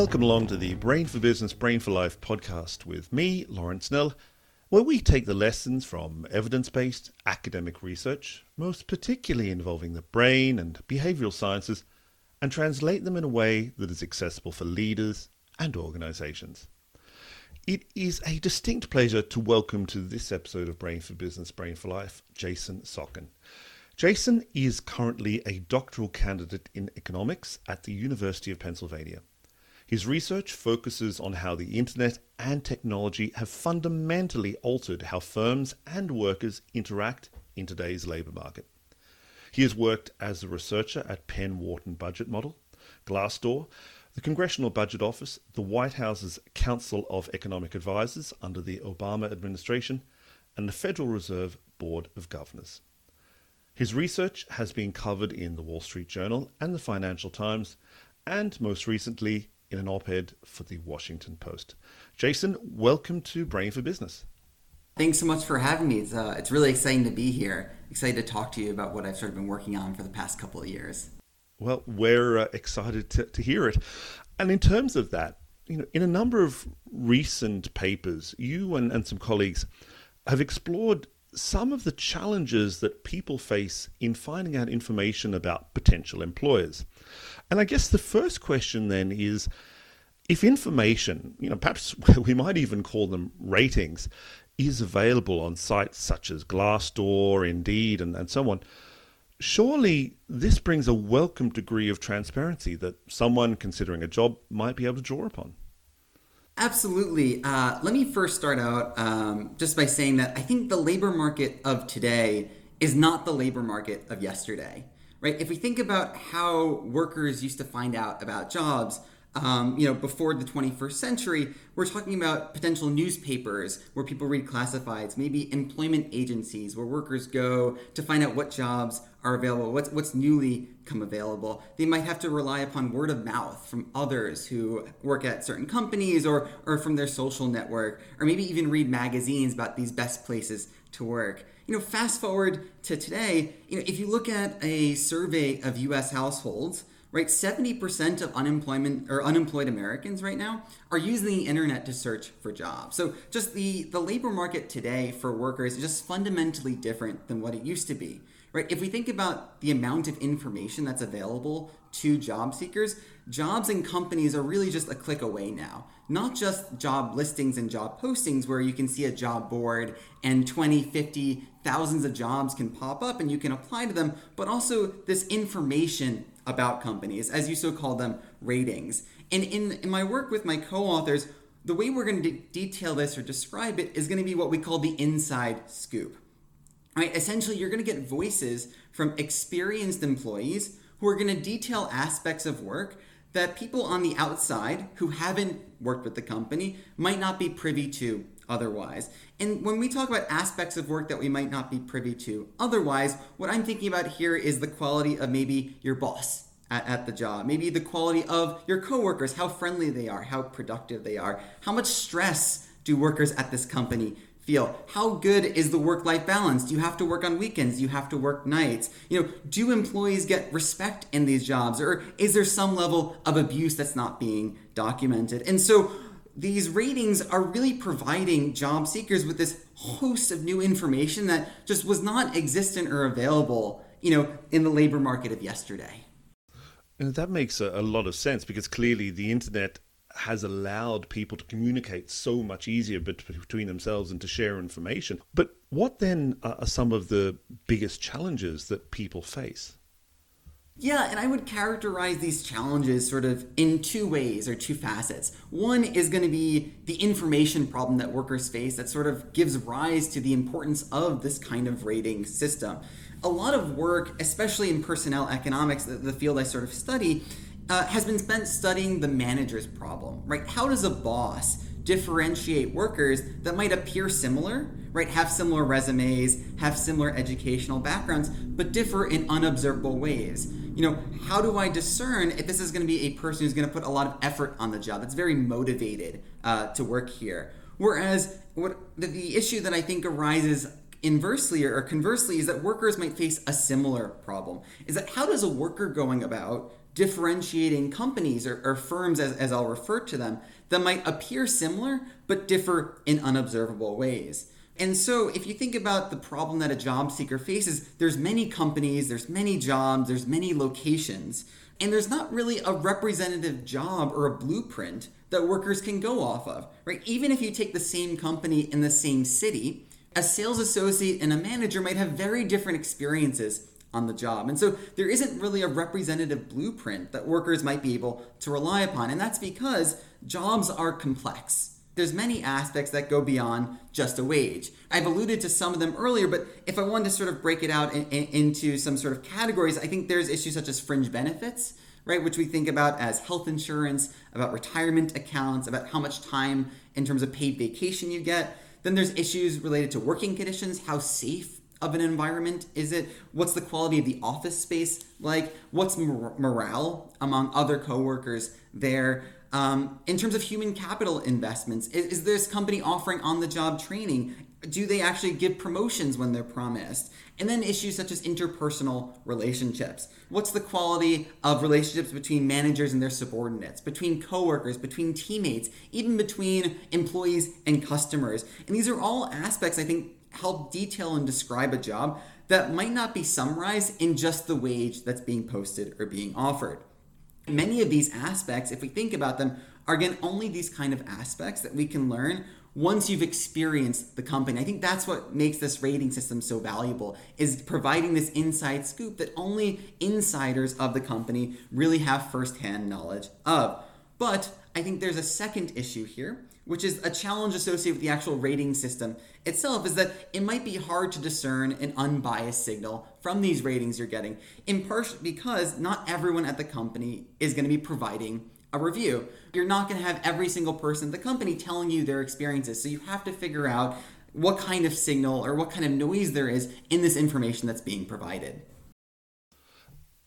Welcome along to the Brain for Business, Brain for Life podcast with me, Lawrence Nell, where we take the lessons from evidence-based academic research, most particularly involving the brain and behavioral sciences, and translate them in a way that is accessible for leaders and organizations. It is a distinct pleasure to welcome to this episode of Brain for Business, Brain for Life, Jason Sockin. Jason is currently a doctoral candidate in economics at the University of Pennsylvania. His research focuses on how the internet and technology have fundamentally altered how firms and workers interact in today's labor market. He has worked as a researcher at Penn Wharton Budget Model, Glassdoor, the Congressional Budget Office, the White House's Council of Economic Advisors under the Obama administration, and the Federal Reserve Board of Governors. His research has been covered in the Wall Street Journal and the Financial Times, and most recently in an op-ed for the Washington Post. Jason, welcome to Brain for Business. Thanks so much for having me. It's really exciting to be here. Excited to talk to you about what I've sort of been working on for the past couple of years. Well, we're excited to hear it. And in terms of that, in a number of recent papers, you and some colleagues have explored some of the challenges that people face in finding out information about potential employers. And I guess the first question then is, if information, perhaps we might even call them ratings, is available on sites such as Glassdoor, Indeed, and so on, surely this brings a welcome degree of transparency that someone considering a job might be able to draw upon. Absolutely. Let me first start out just by saying that I think the labor market of today is not the labor market of yesterday, right? If we think about how workers used to find out about jobs, before the 21st century, we're talking about potential newspapers where people read classifieds, maybe employment agencies where workers go to find out what jobs are available, what's newly come available. They might have to rely upon word of mouth from others who work at certain companies or from their social network, or maybe even read magazines about these best places to work. Fast forward to today, if you look at a survey of U.S. households, right, 70% of unemployed Americans right now are using the internet to search for jobs. So just the labor market today for workers is just fundamentally different than what it used to be. Right? If we think about the amount of information that's available to job seekers, jobs and companies are really just a click away now. Not just job listings and job postings where you can see a job board and 20, 50, thousands of jobs can pop up and you can apply to them, but also this information about companies, as you so call them, ratings. And in my work with my co-authors, the way we're going to detail this or describe it is going to be what we call the inside scoop. Right? Essentially, you're going to get voices from experienced employees who are going to detail aspects of work that people on the outside who haven't worked with the company might not be privy to otherwise. And when we talk about aspects of work that we might not be privy to otherwise, what I'm thinking about here is the quality of maybe your boss at the job, maybe the quality of your coworkers, how friendly they are, how productive they are, how much stress do workers at this company feel? How good is the work-life balance? Do you have to work on weekends? Do you have to work nights? Do employees get respect in these jobs, or is there some level of abuse that's not being documented? And so these ratings are really providing job seekers with this host of new information that just was not existent or available, in the labor market of yesterday. And that makes a lot of sense, because clearly the internet has allowed people to communicate so much easier between themselves and to share information. But what then are some of the biggest challenges that people face? Yeah, and I would characterize these challenges sort of in two ways or two facets. One is going to be the information problem that workers face that sort of gives rise to the importance of this kind of rating system. A lot of work, especially in personnel economics, the field I sort of study, has been spent studying the manager's problem, right? How does a boss differentiate workers that might appear similar, right? Have similar resumes, have similar educational backgrounds, but differ in unobservable ways. How do I discern if this is going to be a person who's going to put a lot of effort on the job, that's very motivated to work here? Whereas the issue that I think arises inversely or conversely is that workers might face a similar problem. Is that how does a worker going about differentiating companies or firms, as I'll refer to them, that might appear similar but differ in unobservable ways. And so if you think about the problem that a job seeker faces, there's many companies, there's many jobs, there's many locations, and there's not really a representative job or a blueprint that workers can go off of, right? Even if you take the same company in the same city, a sales associate and a manager might have very different experiences on the job. And so there isn't really a representative blueprint that workers might be able to rely upon. And that's because jobs are complex. There's many aspects that go beyond just a wage. I've alluded to some of them earlier, but if I wanted to sort of break it out into some sort of categories, I think there's issues such as fringe benefits, right, which we think about as health insurance, about retirement accounts, about how much time in terms of paid vacation you get. Then there's issues related to working conditions, how safe of an environment is it? What's the quality of the office space like? What's morale among other coworkers there? In terms of human capital investments, is this company offering on-the-job training? Do they actually give promotions when they're promised? And then issues such as interpersonal relationships. What's the quality of relationships between managers and their subordinates, between coworkers, between teammates, even between employees and customers? And these are all aspects, I think, help detail and describe a job that might not be summarized in just the wage that's being posted or being offered. Many of these aspects, if we think about them, are again only these kind of aspects that we can learn once you've experienced the company. I think that's what makes this rating system so valuable, is providing this inside scoop that only insiders of the company really have firsthand knowledge of. But I think there's a second issue here, which is a challenge associated with the actual rating system itself, is that it might be hard to discern an unbiased signal from these ratings you're getting, in part because not everyone at the company is going to be providing a review. You're not going to have every single person at the company telling you their experiences, so you have to figure out what kind of signal or what kind of noise there is in this information that's being provided.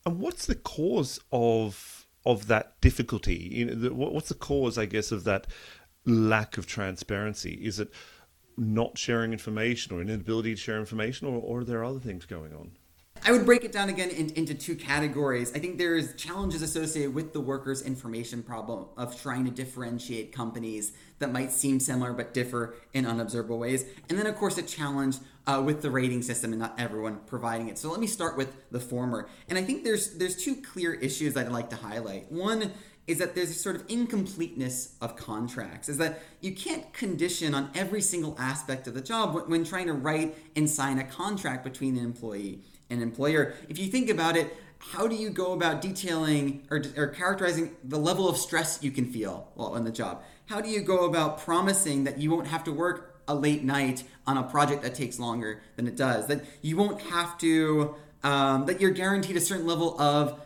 And what's the cause of that difficulty? What's the cause, I guess, of that lack of transparency? Is it not sharing information or inability to share information, or are there other things going on? I would break it down again into two categories. I think there's challenges associated with the workers' information problem of trying to differentiate companies that might seem similar but differ in unobservable ways. And then, of course, a challenge with the rating system and not everyone providing it. So let me start with the former. And I think there's two clear issues I'd like to highlight. One is that there's a sort of incompleteness of contracts, is that you can't condition on every single aspect of the job when trying to write and sign a contract between an employee and employer. If you think about it, how do you go about detailing or characterizing the level of stress you can feel while on the job? How do you go about promising that you won't have to work a late night on a project that takes longer than it does, that you won't have to, that you're guaranteed a certain level of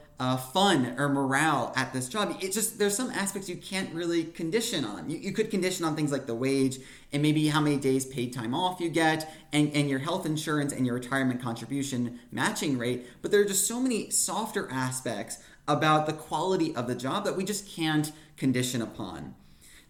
fun or morale at this job? It's just, there's some aspects you can't really condition on. You could condition on things like the wage and maybe how many days paid time off you get and your health insurance and your retirement contribution matching rate. But there are just so many softer aspects about the quality of the job that we just can't condition upon.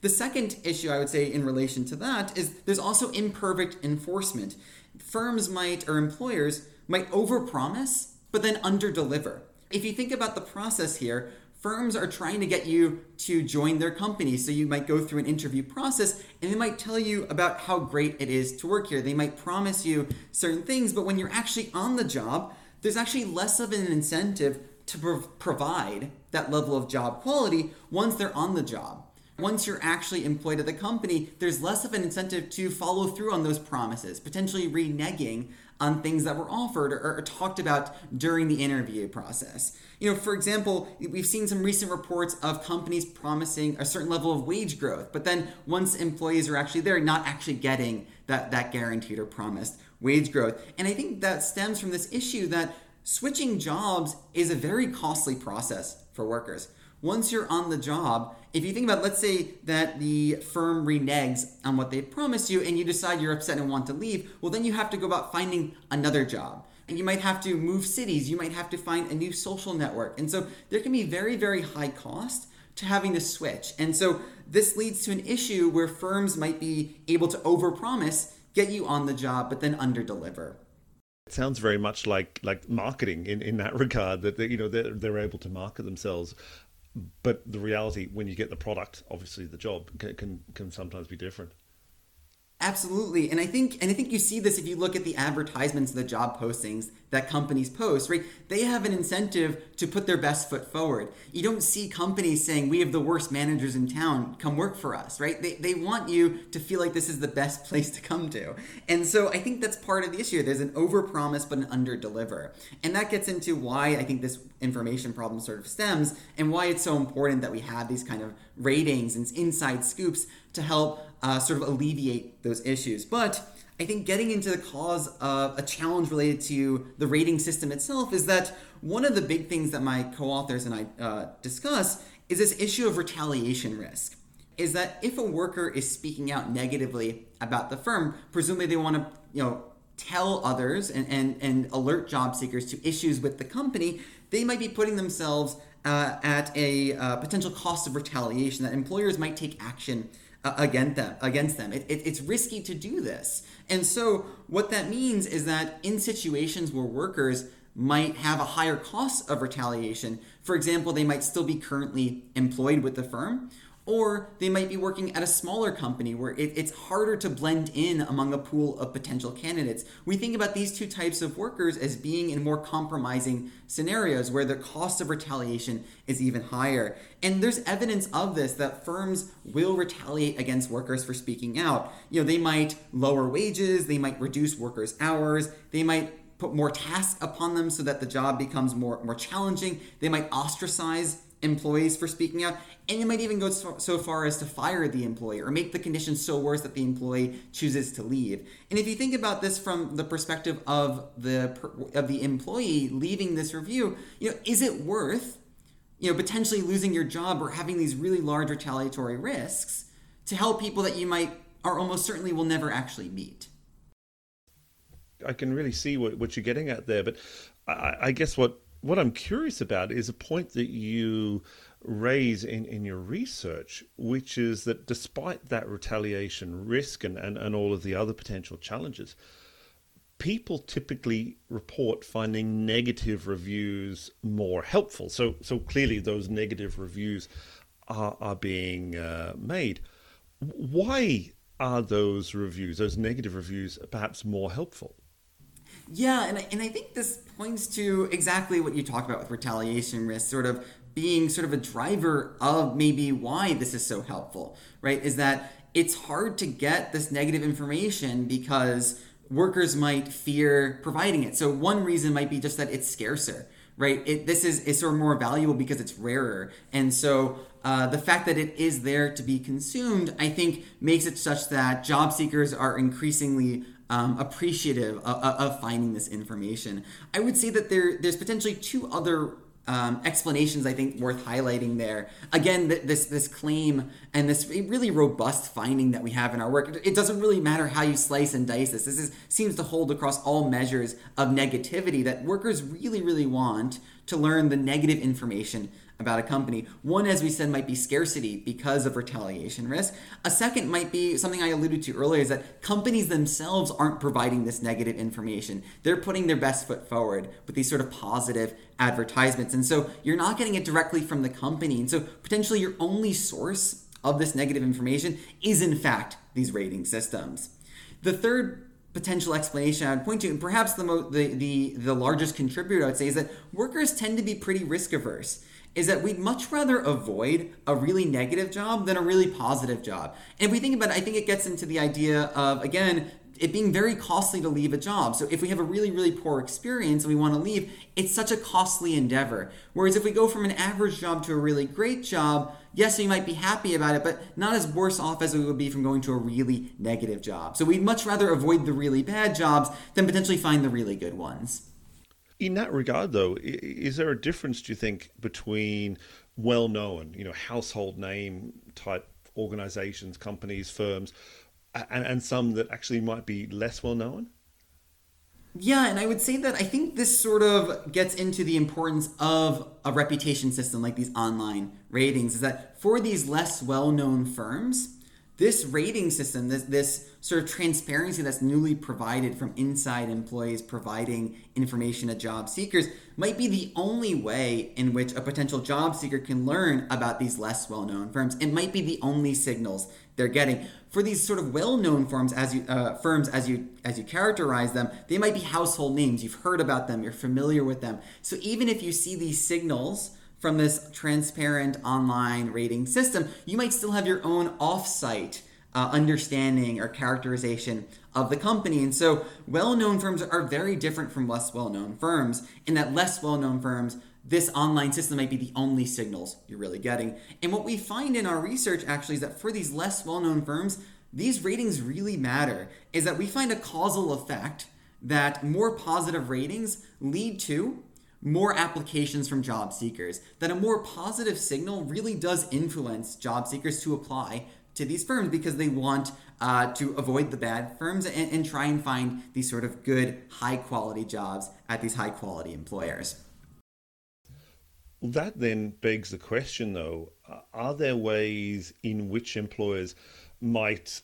The second issue I would say in relation to that is there's also imperfect enforcement. Firms might, or employers might, overpromise but then underdeliver. If you think about the process here, firms are trying to get you to join their company. So you might go through an interview process and they might tell you about how great it is to work here. They might promise you certain things, but when you're actually on the job, there's actually less of an incentive to provide that level of job quality once they're on the job. Once you're actually employed at the company, there's less of an incentive to follow through on those promises, potentially reneging on things that were offered or talked about during the interview process. You know, for example, we've seen some recent reports of companies promising a certain level of wage growth, but then once employees are actually there, not actually getting that guaranteed or promised wage growth. And I think that stems from this issue that switching jobs is a very costly process for workers. Once you're on the job, if you think about, let's say that the firm reneges on what they promised you and you decide you're upset and want to leave, well, then you have to go about finding another job. And you might have to move cities. You might have to find a new social network. And so there can be very, very high cost to having to switch. And so this leads to an issue where firms might be able to overpromise, get you on the job, but then underdeliver. It sounds very much like marketing in that regard, that they're able to market themselves. But the reality, when you get the product, obviously the job can sometimes be different. Absolutely. And I think you see this if you look at the advertisements, the job postings that companies post, right? They have an incentive to put their best foot forward. You don't see companies saying, we have the worst managers in town, come work for us, right? They want you to feel like this is the best place to come to. And so I think that's part of the issue. There's an overpromise but an underdeliver. And that gets into why I think this information problem sort of stems and why it's so important that we have these kind of ratings and inside scoops to help sort of alleviate those issues. But I think getting into the cause of a challenge related to the rating system itself is that one of the big things that my co-authors and I discuss is this issue of retaliation risk. Is that if a worker is speaking out negatively about the firm, presumably they want to, tell others and alert job seekers to issues with the company, they might be putting themselves at a potential cost of retaliation, that employers might take action against them. It's risky to do this. And so what that means is that in situations where workers might have a higher cost of retaliation, for example, they might still be currently employed with the firm, or they might be working at a smaller company where it's harder to blend in among a pool of potential candidates. We think about these two types of workers as being in more compromising scenarios where the cost of retaliation is even higher. And there's evidence of this, that firms will retaliate against workers for speaking out. They might lower wages, they might reduce workers' hours, they might put more tasks upon them so that the job becomes more challenging. They might ostracize employees for speaking out, and you might even go so far as to fire the employee or make the conditions so worse that the employee chooses to leave. And if you think about this from the perspective of the employee leaving this review, is it worth, potentially losing your job or having these really large retaliatory risks to help people that you might are almost certainly will never actually meet? I can really see what you're getting at there, but I guess what I'm curious about is a point that you raise in your research, which is that despite that retaliation risk and all of the other potential challenges, people typically report finding negative reviews more helpful. So clearly those negative reviews are being made. Why are those negative reviews, perhaps more helpful? Yeah, and I think this points to exactly what you talked about with retaliation risk, sort of being sort of a driver of maybe why this is so helpful, right? Is that it's hard to get this negative information because workers might fear providing it. So one reason might be just that it's scarcer, right? This is sort of more valuable because it's rarer. And so the fact that it is there to be consumed, I think, makes it such that job seekers are increasingly appreciative of finding this information. I would say that there's potentially two other explanations I think worth highlighting there. Again, this claim and this really robust finding that we have in our work, it doesn't really matter how you slice and dice this. This seems to hold across all measures of negativity, that workers really, really want to learn the negative information about a company. One, as we said, might be scarcity because of retaliation risk. A second might be something I alluded to earlier, is that companies themselves aren't providing this negative information. They're putting their best foot forward with these sort of positive advertisements. And so you're not getting it directly from the company. And so potentially your only source of this negative information is in fact these rating systems. The third potential explanation I would point to, and perhaps the largest contributor I would say, is that workers tend to be pretty risk averse. Is that we'd much rather avoid a really negative job than a really positive job. And if we think about it, I think it gets into the idea of, again, it being very costly to leave a job. So if we have a really, really poor experience and we want to leave, it's such a costly endeavor. Whereas if we go from an average job to a really great job, yes, we might be happy about it, but not as worse off as we would be from going to a really negative job. So we'd much rather avoid the really bad jobs than potentially find the really good ones. In that regard, though, is there a difference, do you think, between well-known, household name type organizations, companies, firms, and some that actually might be less well-known? Yeah, and I would say that I think this sort of gets into the importance of a reputation system like these online ratings, is that for these less well-known firms, this rating system, this sort of transparency that's newly provided from inside employees providing information to job seekers might be the only way in which a potential job seeker can learn about these less well-known firms. It might be the only signals they're getting. For these sort of well-known firms, as you characterize them, they might be household names. You've heard about them. You're familiar with them. So even if you see these signals from this transparent online rating system, you might still have your own off-site understanding or characterization of the company. And so well-known firms are very different from less well-known firms in that less well-known firms, this online system might be the only signals you're really getting. And what we find in our research actually is that for these less well-known firms, these ratings really matter, is that we find a causal effect that more positive ratings lead to more applications from job seekers, that a more positive signal really does influence job seekers to apply to these firms because they want to avoid the bad firms and try and find these sort of good, high-quality jobs at these high-quality employers. Well, that then begs the question, though, are there ways in which employers might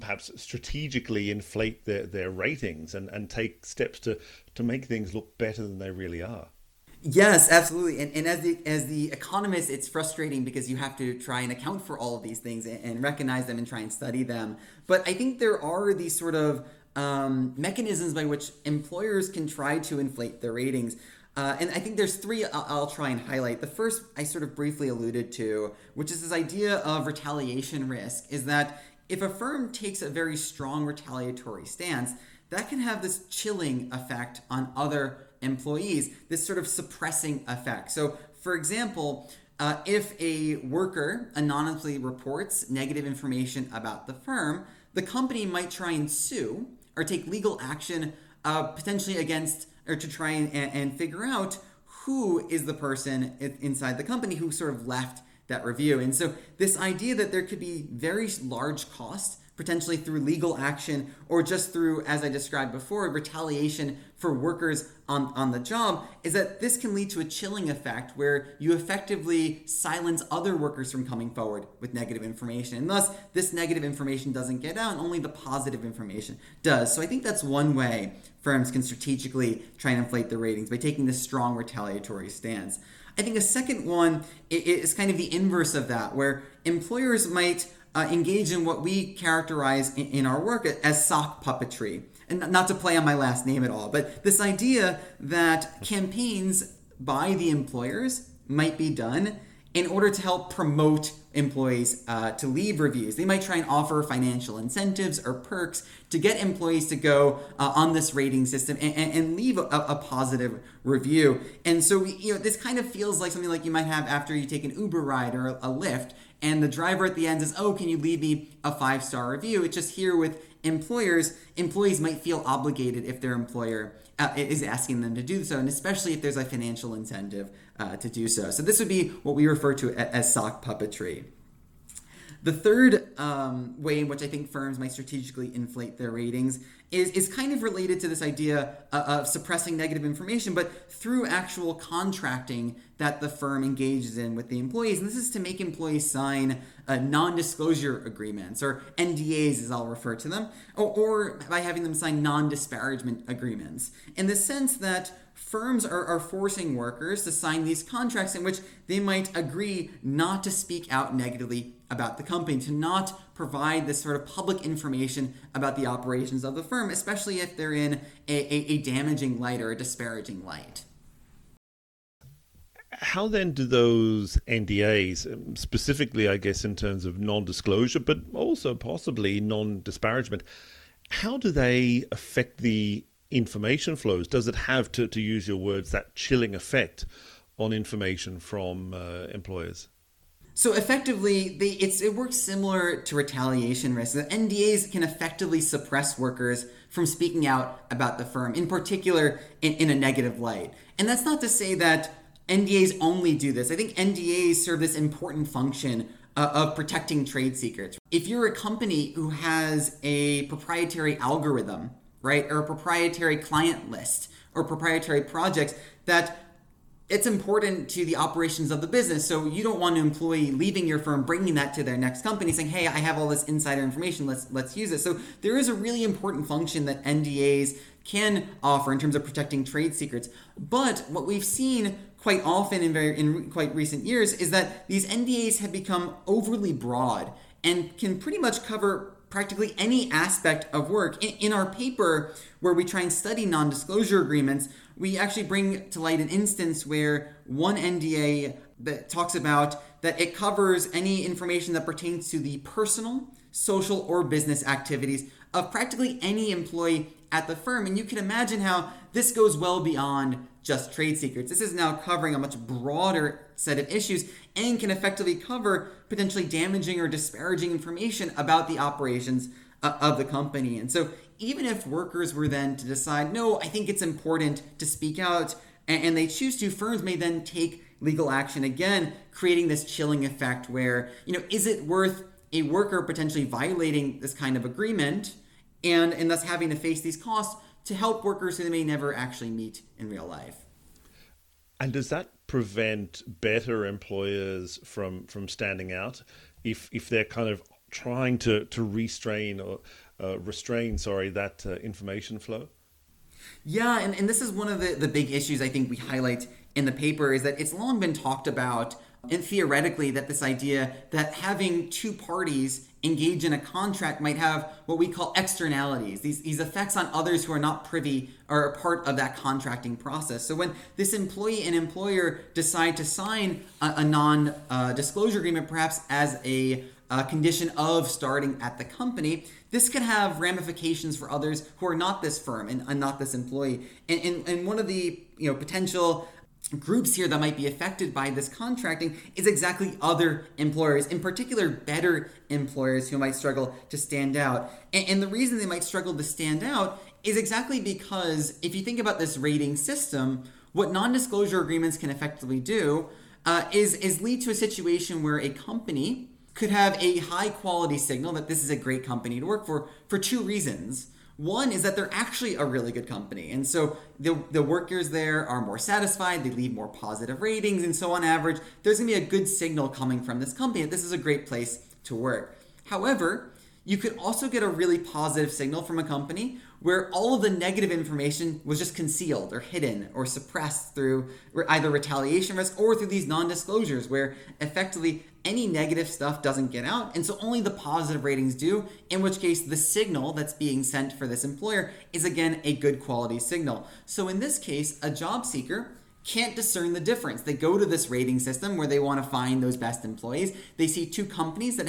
perhaps strategically inflate their ratings and take steps to make things look better than they really are? Yes, absolutely. And as the economist, it's frustrating because you have to try and account for all of these things and recognize them and try and study them. But I think there are these sort of mechanisms by which employers can try to inflate their ratings. And I think there's three I'll try and highlight. The first I sort of briefly alluded to, which is this idea of retaliation risk, is that if a firm takes a very strong retaliatory stance, that can have this chilling effect on other employees, this sort of suppressing effect. So, for example, if a worker anonymously reports negative information about the firm, the company might try and sue or take legal action potentially against or to try and figure out who is the person inside the company who sort of left that review. And so this idea that there could be very large costs, potentially through legal action or just through, as I described before, retaliation for workers on the job, is that this can lead to a chilling effect where you effectively silence other workers from coming forward with negative information. And thus, this negative information doesn't get out, only the positive information does. So I think that's one way firms can strategically try and inflate their ratings by taking this strong retaliatory stance. I think a second one is kind of the inverse of that, where employers might engage in what we characterize in our work as sock puppetry. And not to play on my last name at all, but this idea that campaigns by the employers might be done in order to help promote employees to leave reviews. They might try and offer financial incentives or perks to get employees to go on this rating system and leave a positive review. And so, this kind of feels like something like you might have after you take an Uber ride or a Lyft, and the driver at the end says, "Oh, can you leave me a 5-star review?" It's just here with employees might feel obligated if their employer is asking them to do so, and especially if there's a financial incentive to do so. So this would be what we refer to as sock puppetry. The third way in which I think firms might strategically inflate their ratings is kind of related to this idea of suppressing negative information, but through actual contracting that the firm engages in with the employees. And this is to make employees sign non-disclosure agreements, or NDAs as I'll refer to them, or by having them sign non-disparagement agreements, in the sense that firms are forcing workers to sign these contracts in which they might agree not to speak out negatively about the company, to not provide this sort of public information about the operations of the firm, especially if they're in a damaging light or a disparaging light. How then do those NDAs, specifically, I guess, in terms of non-disclosure, but also possibly non-disparagement, how do they affect the information flows? Does it have, to use your words, that chilling effect on information from employers? So effectively, it works similar to retaliation risk. The NDAs can effectively suppress workers from speaking out about the firm, in particular in a negative light. And that's not to say that NDAs only do this. I think NDAs serve this important function of protecting trade secrets. If you're a company who has a proprietary algorithm, right, or a proprietary client list or proprietary projects that it's important to the operations of the business. So you don't want an employee leaving your firm, bringing that to their next company, saying, hey, I have all this insider information. Let's use it. So there is a really important function that NDAs can offer in terms of protecting trade secrets. But what we've seen quite often in quite recent years is that these NDAs have become overly broad and can pretty much cover practically any aspect of work. In our paper, where we try and study non-disclosure agreements, we actually bring to light an instance where one NDA that talks about that it covers any information that pertains to the personal, social, or business activities of practically any employee at the firm. And you can imagine how this goes well beyond just trade secrets. This is now covering a much broader set of issues and can effectively cover potentially damaging or disparaging information about the operations of the company. And so even if workers were then to decide, no, I think it's important to speak out, and they choose to, firms may then take legal action again, creating this chilling effect where, is it worth a worker potentially violating this kind of agreement and thus having to face these costs to help workers who they may never actually meet in real life. And does that prevent better employers from standing out if they're kind of trying to restrain that information flow? Yeah, and this is one of the big issues I think we highlight in the paper is that it's long been talked about, and theoretically that this idea that having two parties engage in a contract might have what we call externalities, these effects on others who are not privy or a part of that contracting process. So when this employee and employer decide to sign a non-disclosure agreement, perhaps as a condition of starting at the company, this could have ramifications for others who are not this firm and not this employee. And one of the potential groups here that might be affected by this contracting is exactly other employers, in particular better employers who might struggle to stand out. And the reason they might struggle to stand out is exactly because if you think about this rating system, what non-disclosure agreements can effectively do is lead to a situation where a company could have a high quality signal that this is a great company to work for two reasons. One is that they're actually a really good company. And so the workers there are more satisfied, they leave more positive ratings, and so on average, there's gonna be a good signal coming from this company that this is a great place to work. However, you could also get a really positive signal from a company where all of the negative information was just concealed or hidden or suppressed through either retaliation risk or through these non-disclosures where effectively any negative stuff doesn't get out. And so only the positive ratings do, in which case the signal that's being sent for this employer is again a good quality signal. So in this case, a job seeker can't discern the difference. They go to this rating system where they want to find those best employees. They see two companies that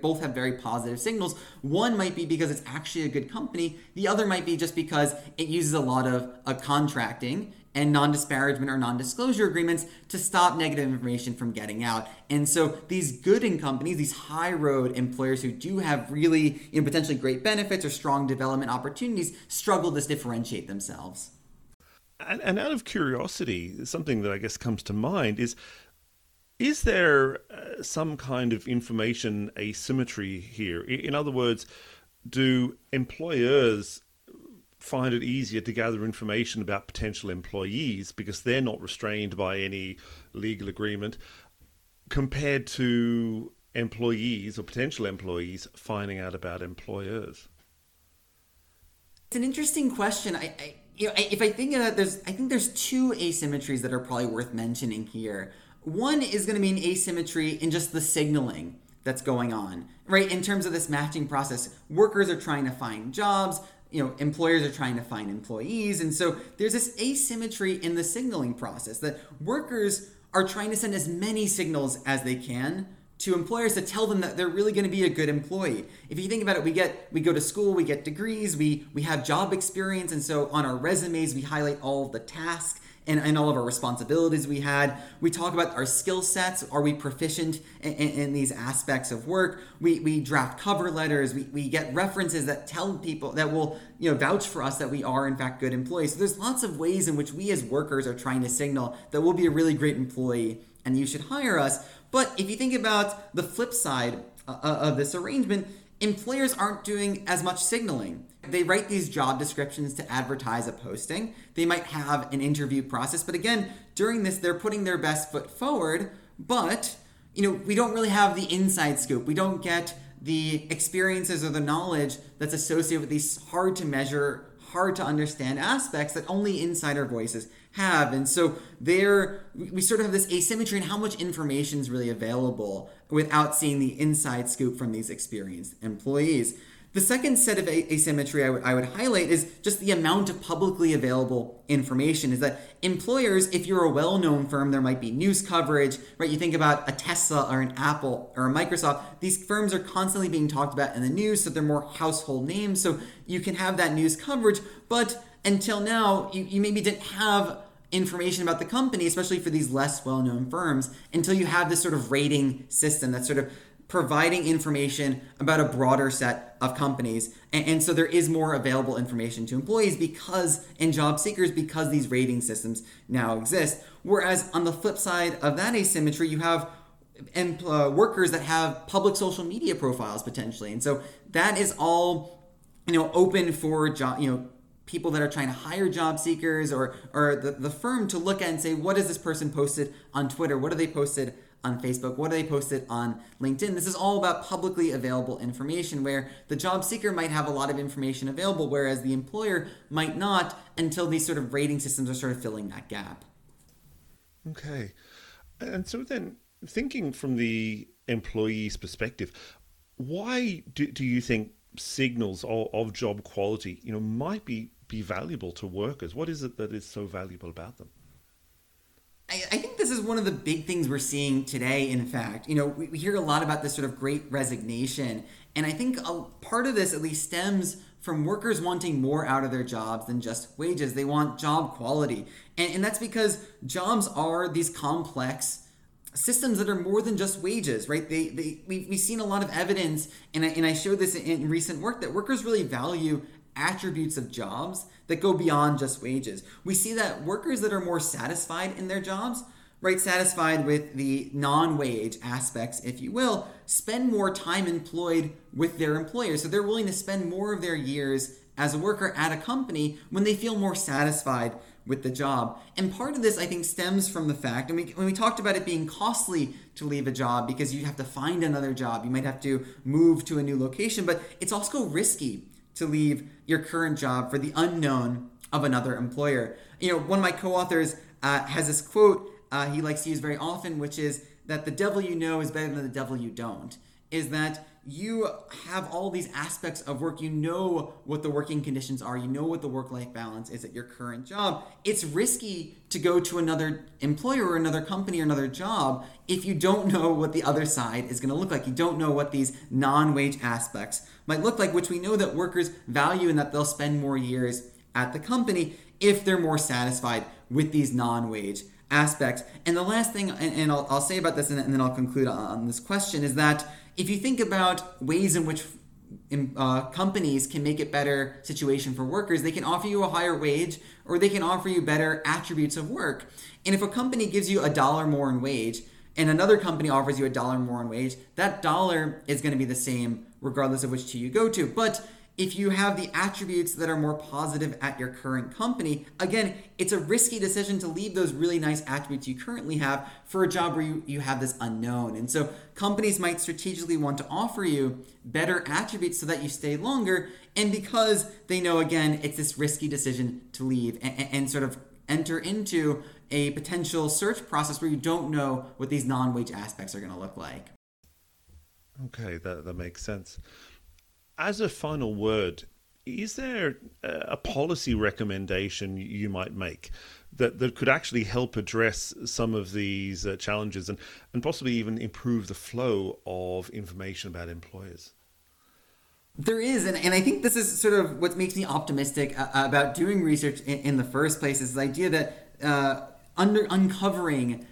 both have very positive signals. One might be because it's actually a good company. The other might be just because it uses a lot of contracting and non-disparagement or non-disclosure agreements to stop negative information from getting out. And so these good companies, these high road employers who do have really potentially great benefits or strong development opportunities struggle to differentiate themselves. And out of curiosity, something that I guess comes to mind is there some kind of information asymmetry here? In other words, do employers find it easier to gather information about potential employees because they're not restrained by any legal agreement compared to employees or potential employees finding out about employers? It's an interesting question. If I think of that, I think there's two asymmetries that are probably worth mentioning here. One is going to be an asymmetry in just the signaling that's going on, right? In terms of this matching process, workers are trying to find jobs, employers are trying to find employees. And so there's this asymmetry in the signaling process that workers are trying to send as many signals as they can to employers to tell them that they're really going to be a good employee. If you think about it, we go to school, we get degrees, we have job experience, and so on our resumes we highlight all of the tasks and all of our responsibilities we had. We talk about our skill sets. Are we proficient in these aspects of work? We draft cover letters. We get references that tell people that will vouch for us that we are in fact good employees. So there's lots of ways in which we as workers are trying to signal that we'll be a really great employee and you should hire us. But if you think about the flip side of this arrangement, employers aren't doing as much signaling. They write these job descriptions to advertise a posting. They might have an interview process. But again, during this, they're putting their best foot forward. But, we don't really have the inside scoop. We don't get the experiences or the knowledge that's associated with these hard to measure, hard to understand aspects that only insider voices have. And so we sort of have this asymmetry in how much information is really available without seeing the inside scoop from these experienced employees. The second set of asymmetry I would highlight is just the amount of publicly available information. Is that employers, if you're a well-known firm, there might be news coverage, right? You think about a Tesla or an Apple or a Microsoft. These firms are constantly being talked about in the news, so they're more household names. So you can have that news coverage, but until now, you maybe didn't have information about the company, especially for these less well-known firms, until you have this sort of rating system that's sort of providing information about a broader set of companies. And so there is more available information to employees and job seekers because these rating systems now exist. Whereas on the flip side of that asymmetry, you have workers that have public social media profiles potentially. And so that is all, open for job, people that are trying to hire job seekers or the firm to look at and say, what has this person posted on Twitter? What have they posted on Facebook? What do they post it on LinkedIn? This is all about publicly available information where the job seeker might have a lot of information available, whereas the employer might not until these sort of rating systems are sort of filling that gap. Okay. And so then thinking from the employee's perspective, why do you think signals of job quality, might be valuable to workers? What is it that is so valuable about them? I think this is one of the big things we're seeing today, in fact. We hear a lot about this sort of great resignation. And I think a part of this at least stems from workers wanting more out of their jobs than just wages. They want job quality. And that's because jobs are these complex systems that are more than just wages, right? We've seen a lot of evidence, and I showed this in recent work, that workers really value attributes of jobs that go beyond just wages. We see that workers that are more satisfied in their jobs, right, satisfied with the non-wage aspects, if you will, spend more time employed with their employer. So they're willing to spend more of their years as a worker at a company when they feel more satisfied with the job. And part of this, I think, stems from the fact, and when we talked about it being costly to leave a job because you have to find another job, you might have to move to a new location, but it's also risky to leave your current job for the unknown of another employer. One of my co-authors has this quote he likes to use very often, which is that the devil you know is better than the devil you don't, is that you have all these aspects of work. You know what the working conditions are. You know what the work-life balance is at your current job. It's risky to go to another employer or another company or another job if you don't know what the other side is going to look like. You don't know what these non-wage aspects might look like, which we know that workers value and that they'll spend more years at the company if they're more satisfied with these non-wage aspects. And the last thing, and I'll say about this and then I'll conclude on this question, is that if you think about ways in which companies can make it better situation for workers, they can offer you a higher wage or they can offer you better attributes of work. And if a company gives you $1 more in wage and another company offers you $1 more in wage, that dollar is going to be the same regardless of which two you go to. But if you have the attributes that are more positive at your current company, again, it's a risky decision to leave those really nice attributes you currently have for a job where you have this unknown. And so companies might strategically want to offer you better attributes so that you stay longer. And because they know, again, it's this risky decision to leave and sort of enter into a potential search process where you don't know what these non-wage aspects are going to look like. Okay, that makes sense. As a final word, is there a policy recommendation you might make that could actually help address some of these challenges and possibly even improve the flow of information about employers? There is, and I think this is sort of what makes me optimistic about doing research in the first place, is the idea that uncovering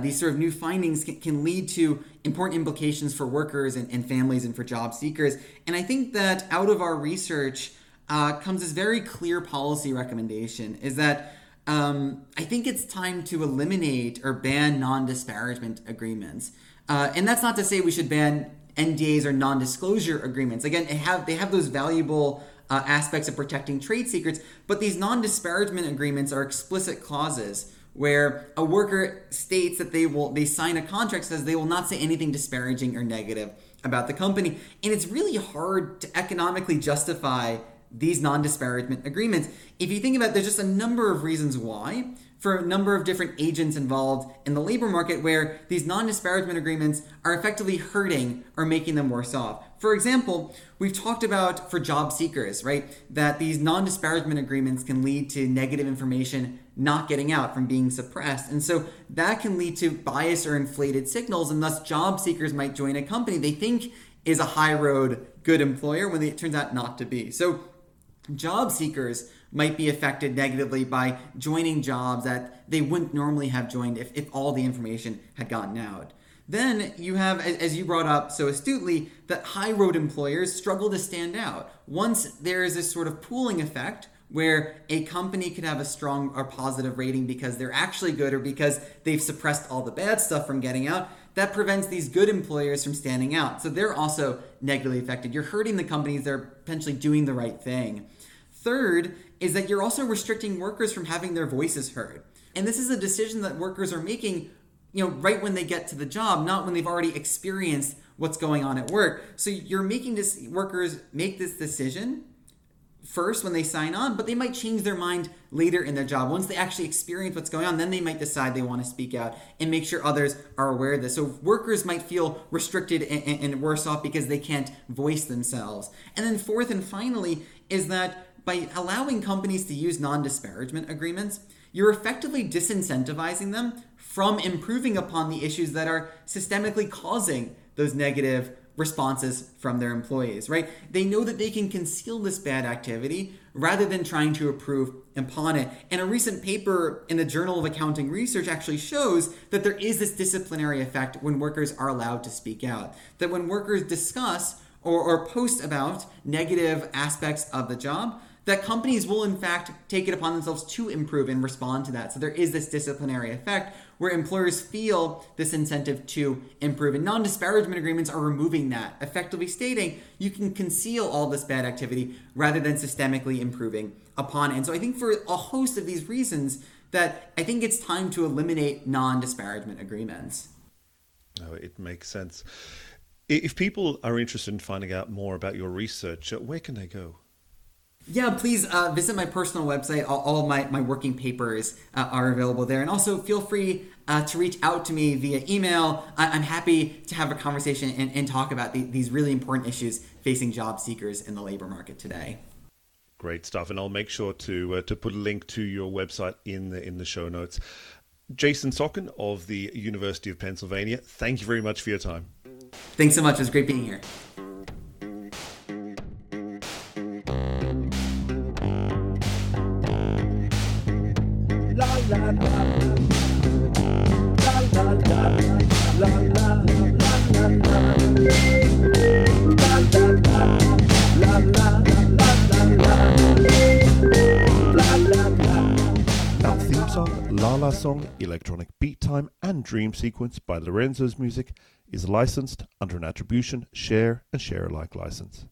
these sort of new findings can lead to important implications for workers and families and for job seekers. And I think that out of our research comes this very clear policy recommendation, is that I think it's time to eliminate or ban non-disparagement agreements. And that's not to say we should ban NDAs or non-disclosure agreements. Again, they have those valuable aspects of protecting trade secrets, but these non-disparagement agreements are explicit clauses where a worker states that they sign a contract says they will not say anything disparaging or negative about the company. And it's really hard to economically justify these non-disparagement agreements. If you think about it, there's just a number of reasons why, for a number of different agents involved in the labor market, where these non-disparagement agreements are effectively hurting or making them worse off. For example, we've talked about for job seekers, right, that these non-disparagement agreements can lead to negative information not getting out, from being suppressed. And so that can lead to biased or inflated signals, and thus job seekers might join a company they think is a high road, good employer when it turns out not to be. So job seekers might be affected negatively by joining jobs that they wouldn't normally have joined if all the information had gotten out. Then you have, as you brought up so astutely, that high road employers struggle to stand out. Once there is this sort of pooling effect where a company could have a strong or positive rating because they're actually good or because they've suppressed all the bad stuff from getting out, that prevents these good employers from standing out. So they're also negatively affected. You're hurting the companies that are potentially doing the right thing. Third is that you're also restricting workers from having their voices heard. And this is a decision that workers are making, you know, right when they get to the job, not when they've already experienced what's going on at work. So you're making workers make this decision first when they sign on, but they might change their mind later in their job. Once they actually experience what's going on, then they might decide they want to speak out and make sure others are aware of this. So workers might feel restricted and worse off because they can't voice themselves. And then fourth and finally is that by allowing companies to use non-disparagement agreements, you're effectively disincentivizing them from improving upon the issues that are systemically causing those negative responses from their employees, right? They know that they can conceal this bad activity rather than trying to improve upon it. And a recent paper in the Journal of Accounting Research actually shows that there is this disciplinary effect when workers are allowed to speak out. That when workers discuss or post about negative aspects of the job, that companies will in fact take it upon themselves to improve and respond to that. So there is this disciplinary effect where employers feel this incentive to improve. And non-disparagement agreements are removing that, effectively stating you can conceal all this bad activity rather than systemically improving upon it. And so I think for a host of these reasons that I think it's time to eliminate non-disparagement agreements. Oh, it makes sense. If people are interested in finding out more about your research, where can they go? Yeah, please visit my personal website. All of my working papers are available there. And also feel free to reach out to me via email. I'm happy to have a conversation and talk about these really important issues facing job seekers in the labor market today. Great stuff. And I'll make sure to put a link to your website in the show notes. Jason Sockin of the University of Pennsylvania, thank you very much for your time. Thanks so much. It was great being here. La la la la la la la la la la. Lala Song, Electronic Beat Time and Dream Sequence by Lorenzo's Music is licensed under an Attribution, Share and Share Alike license.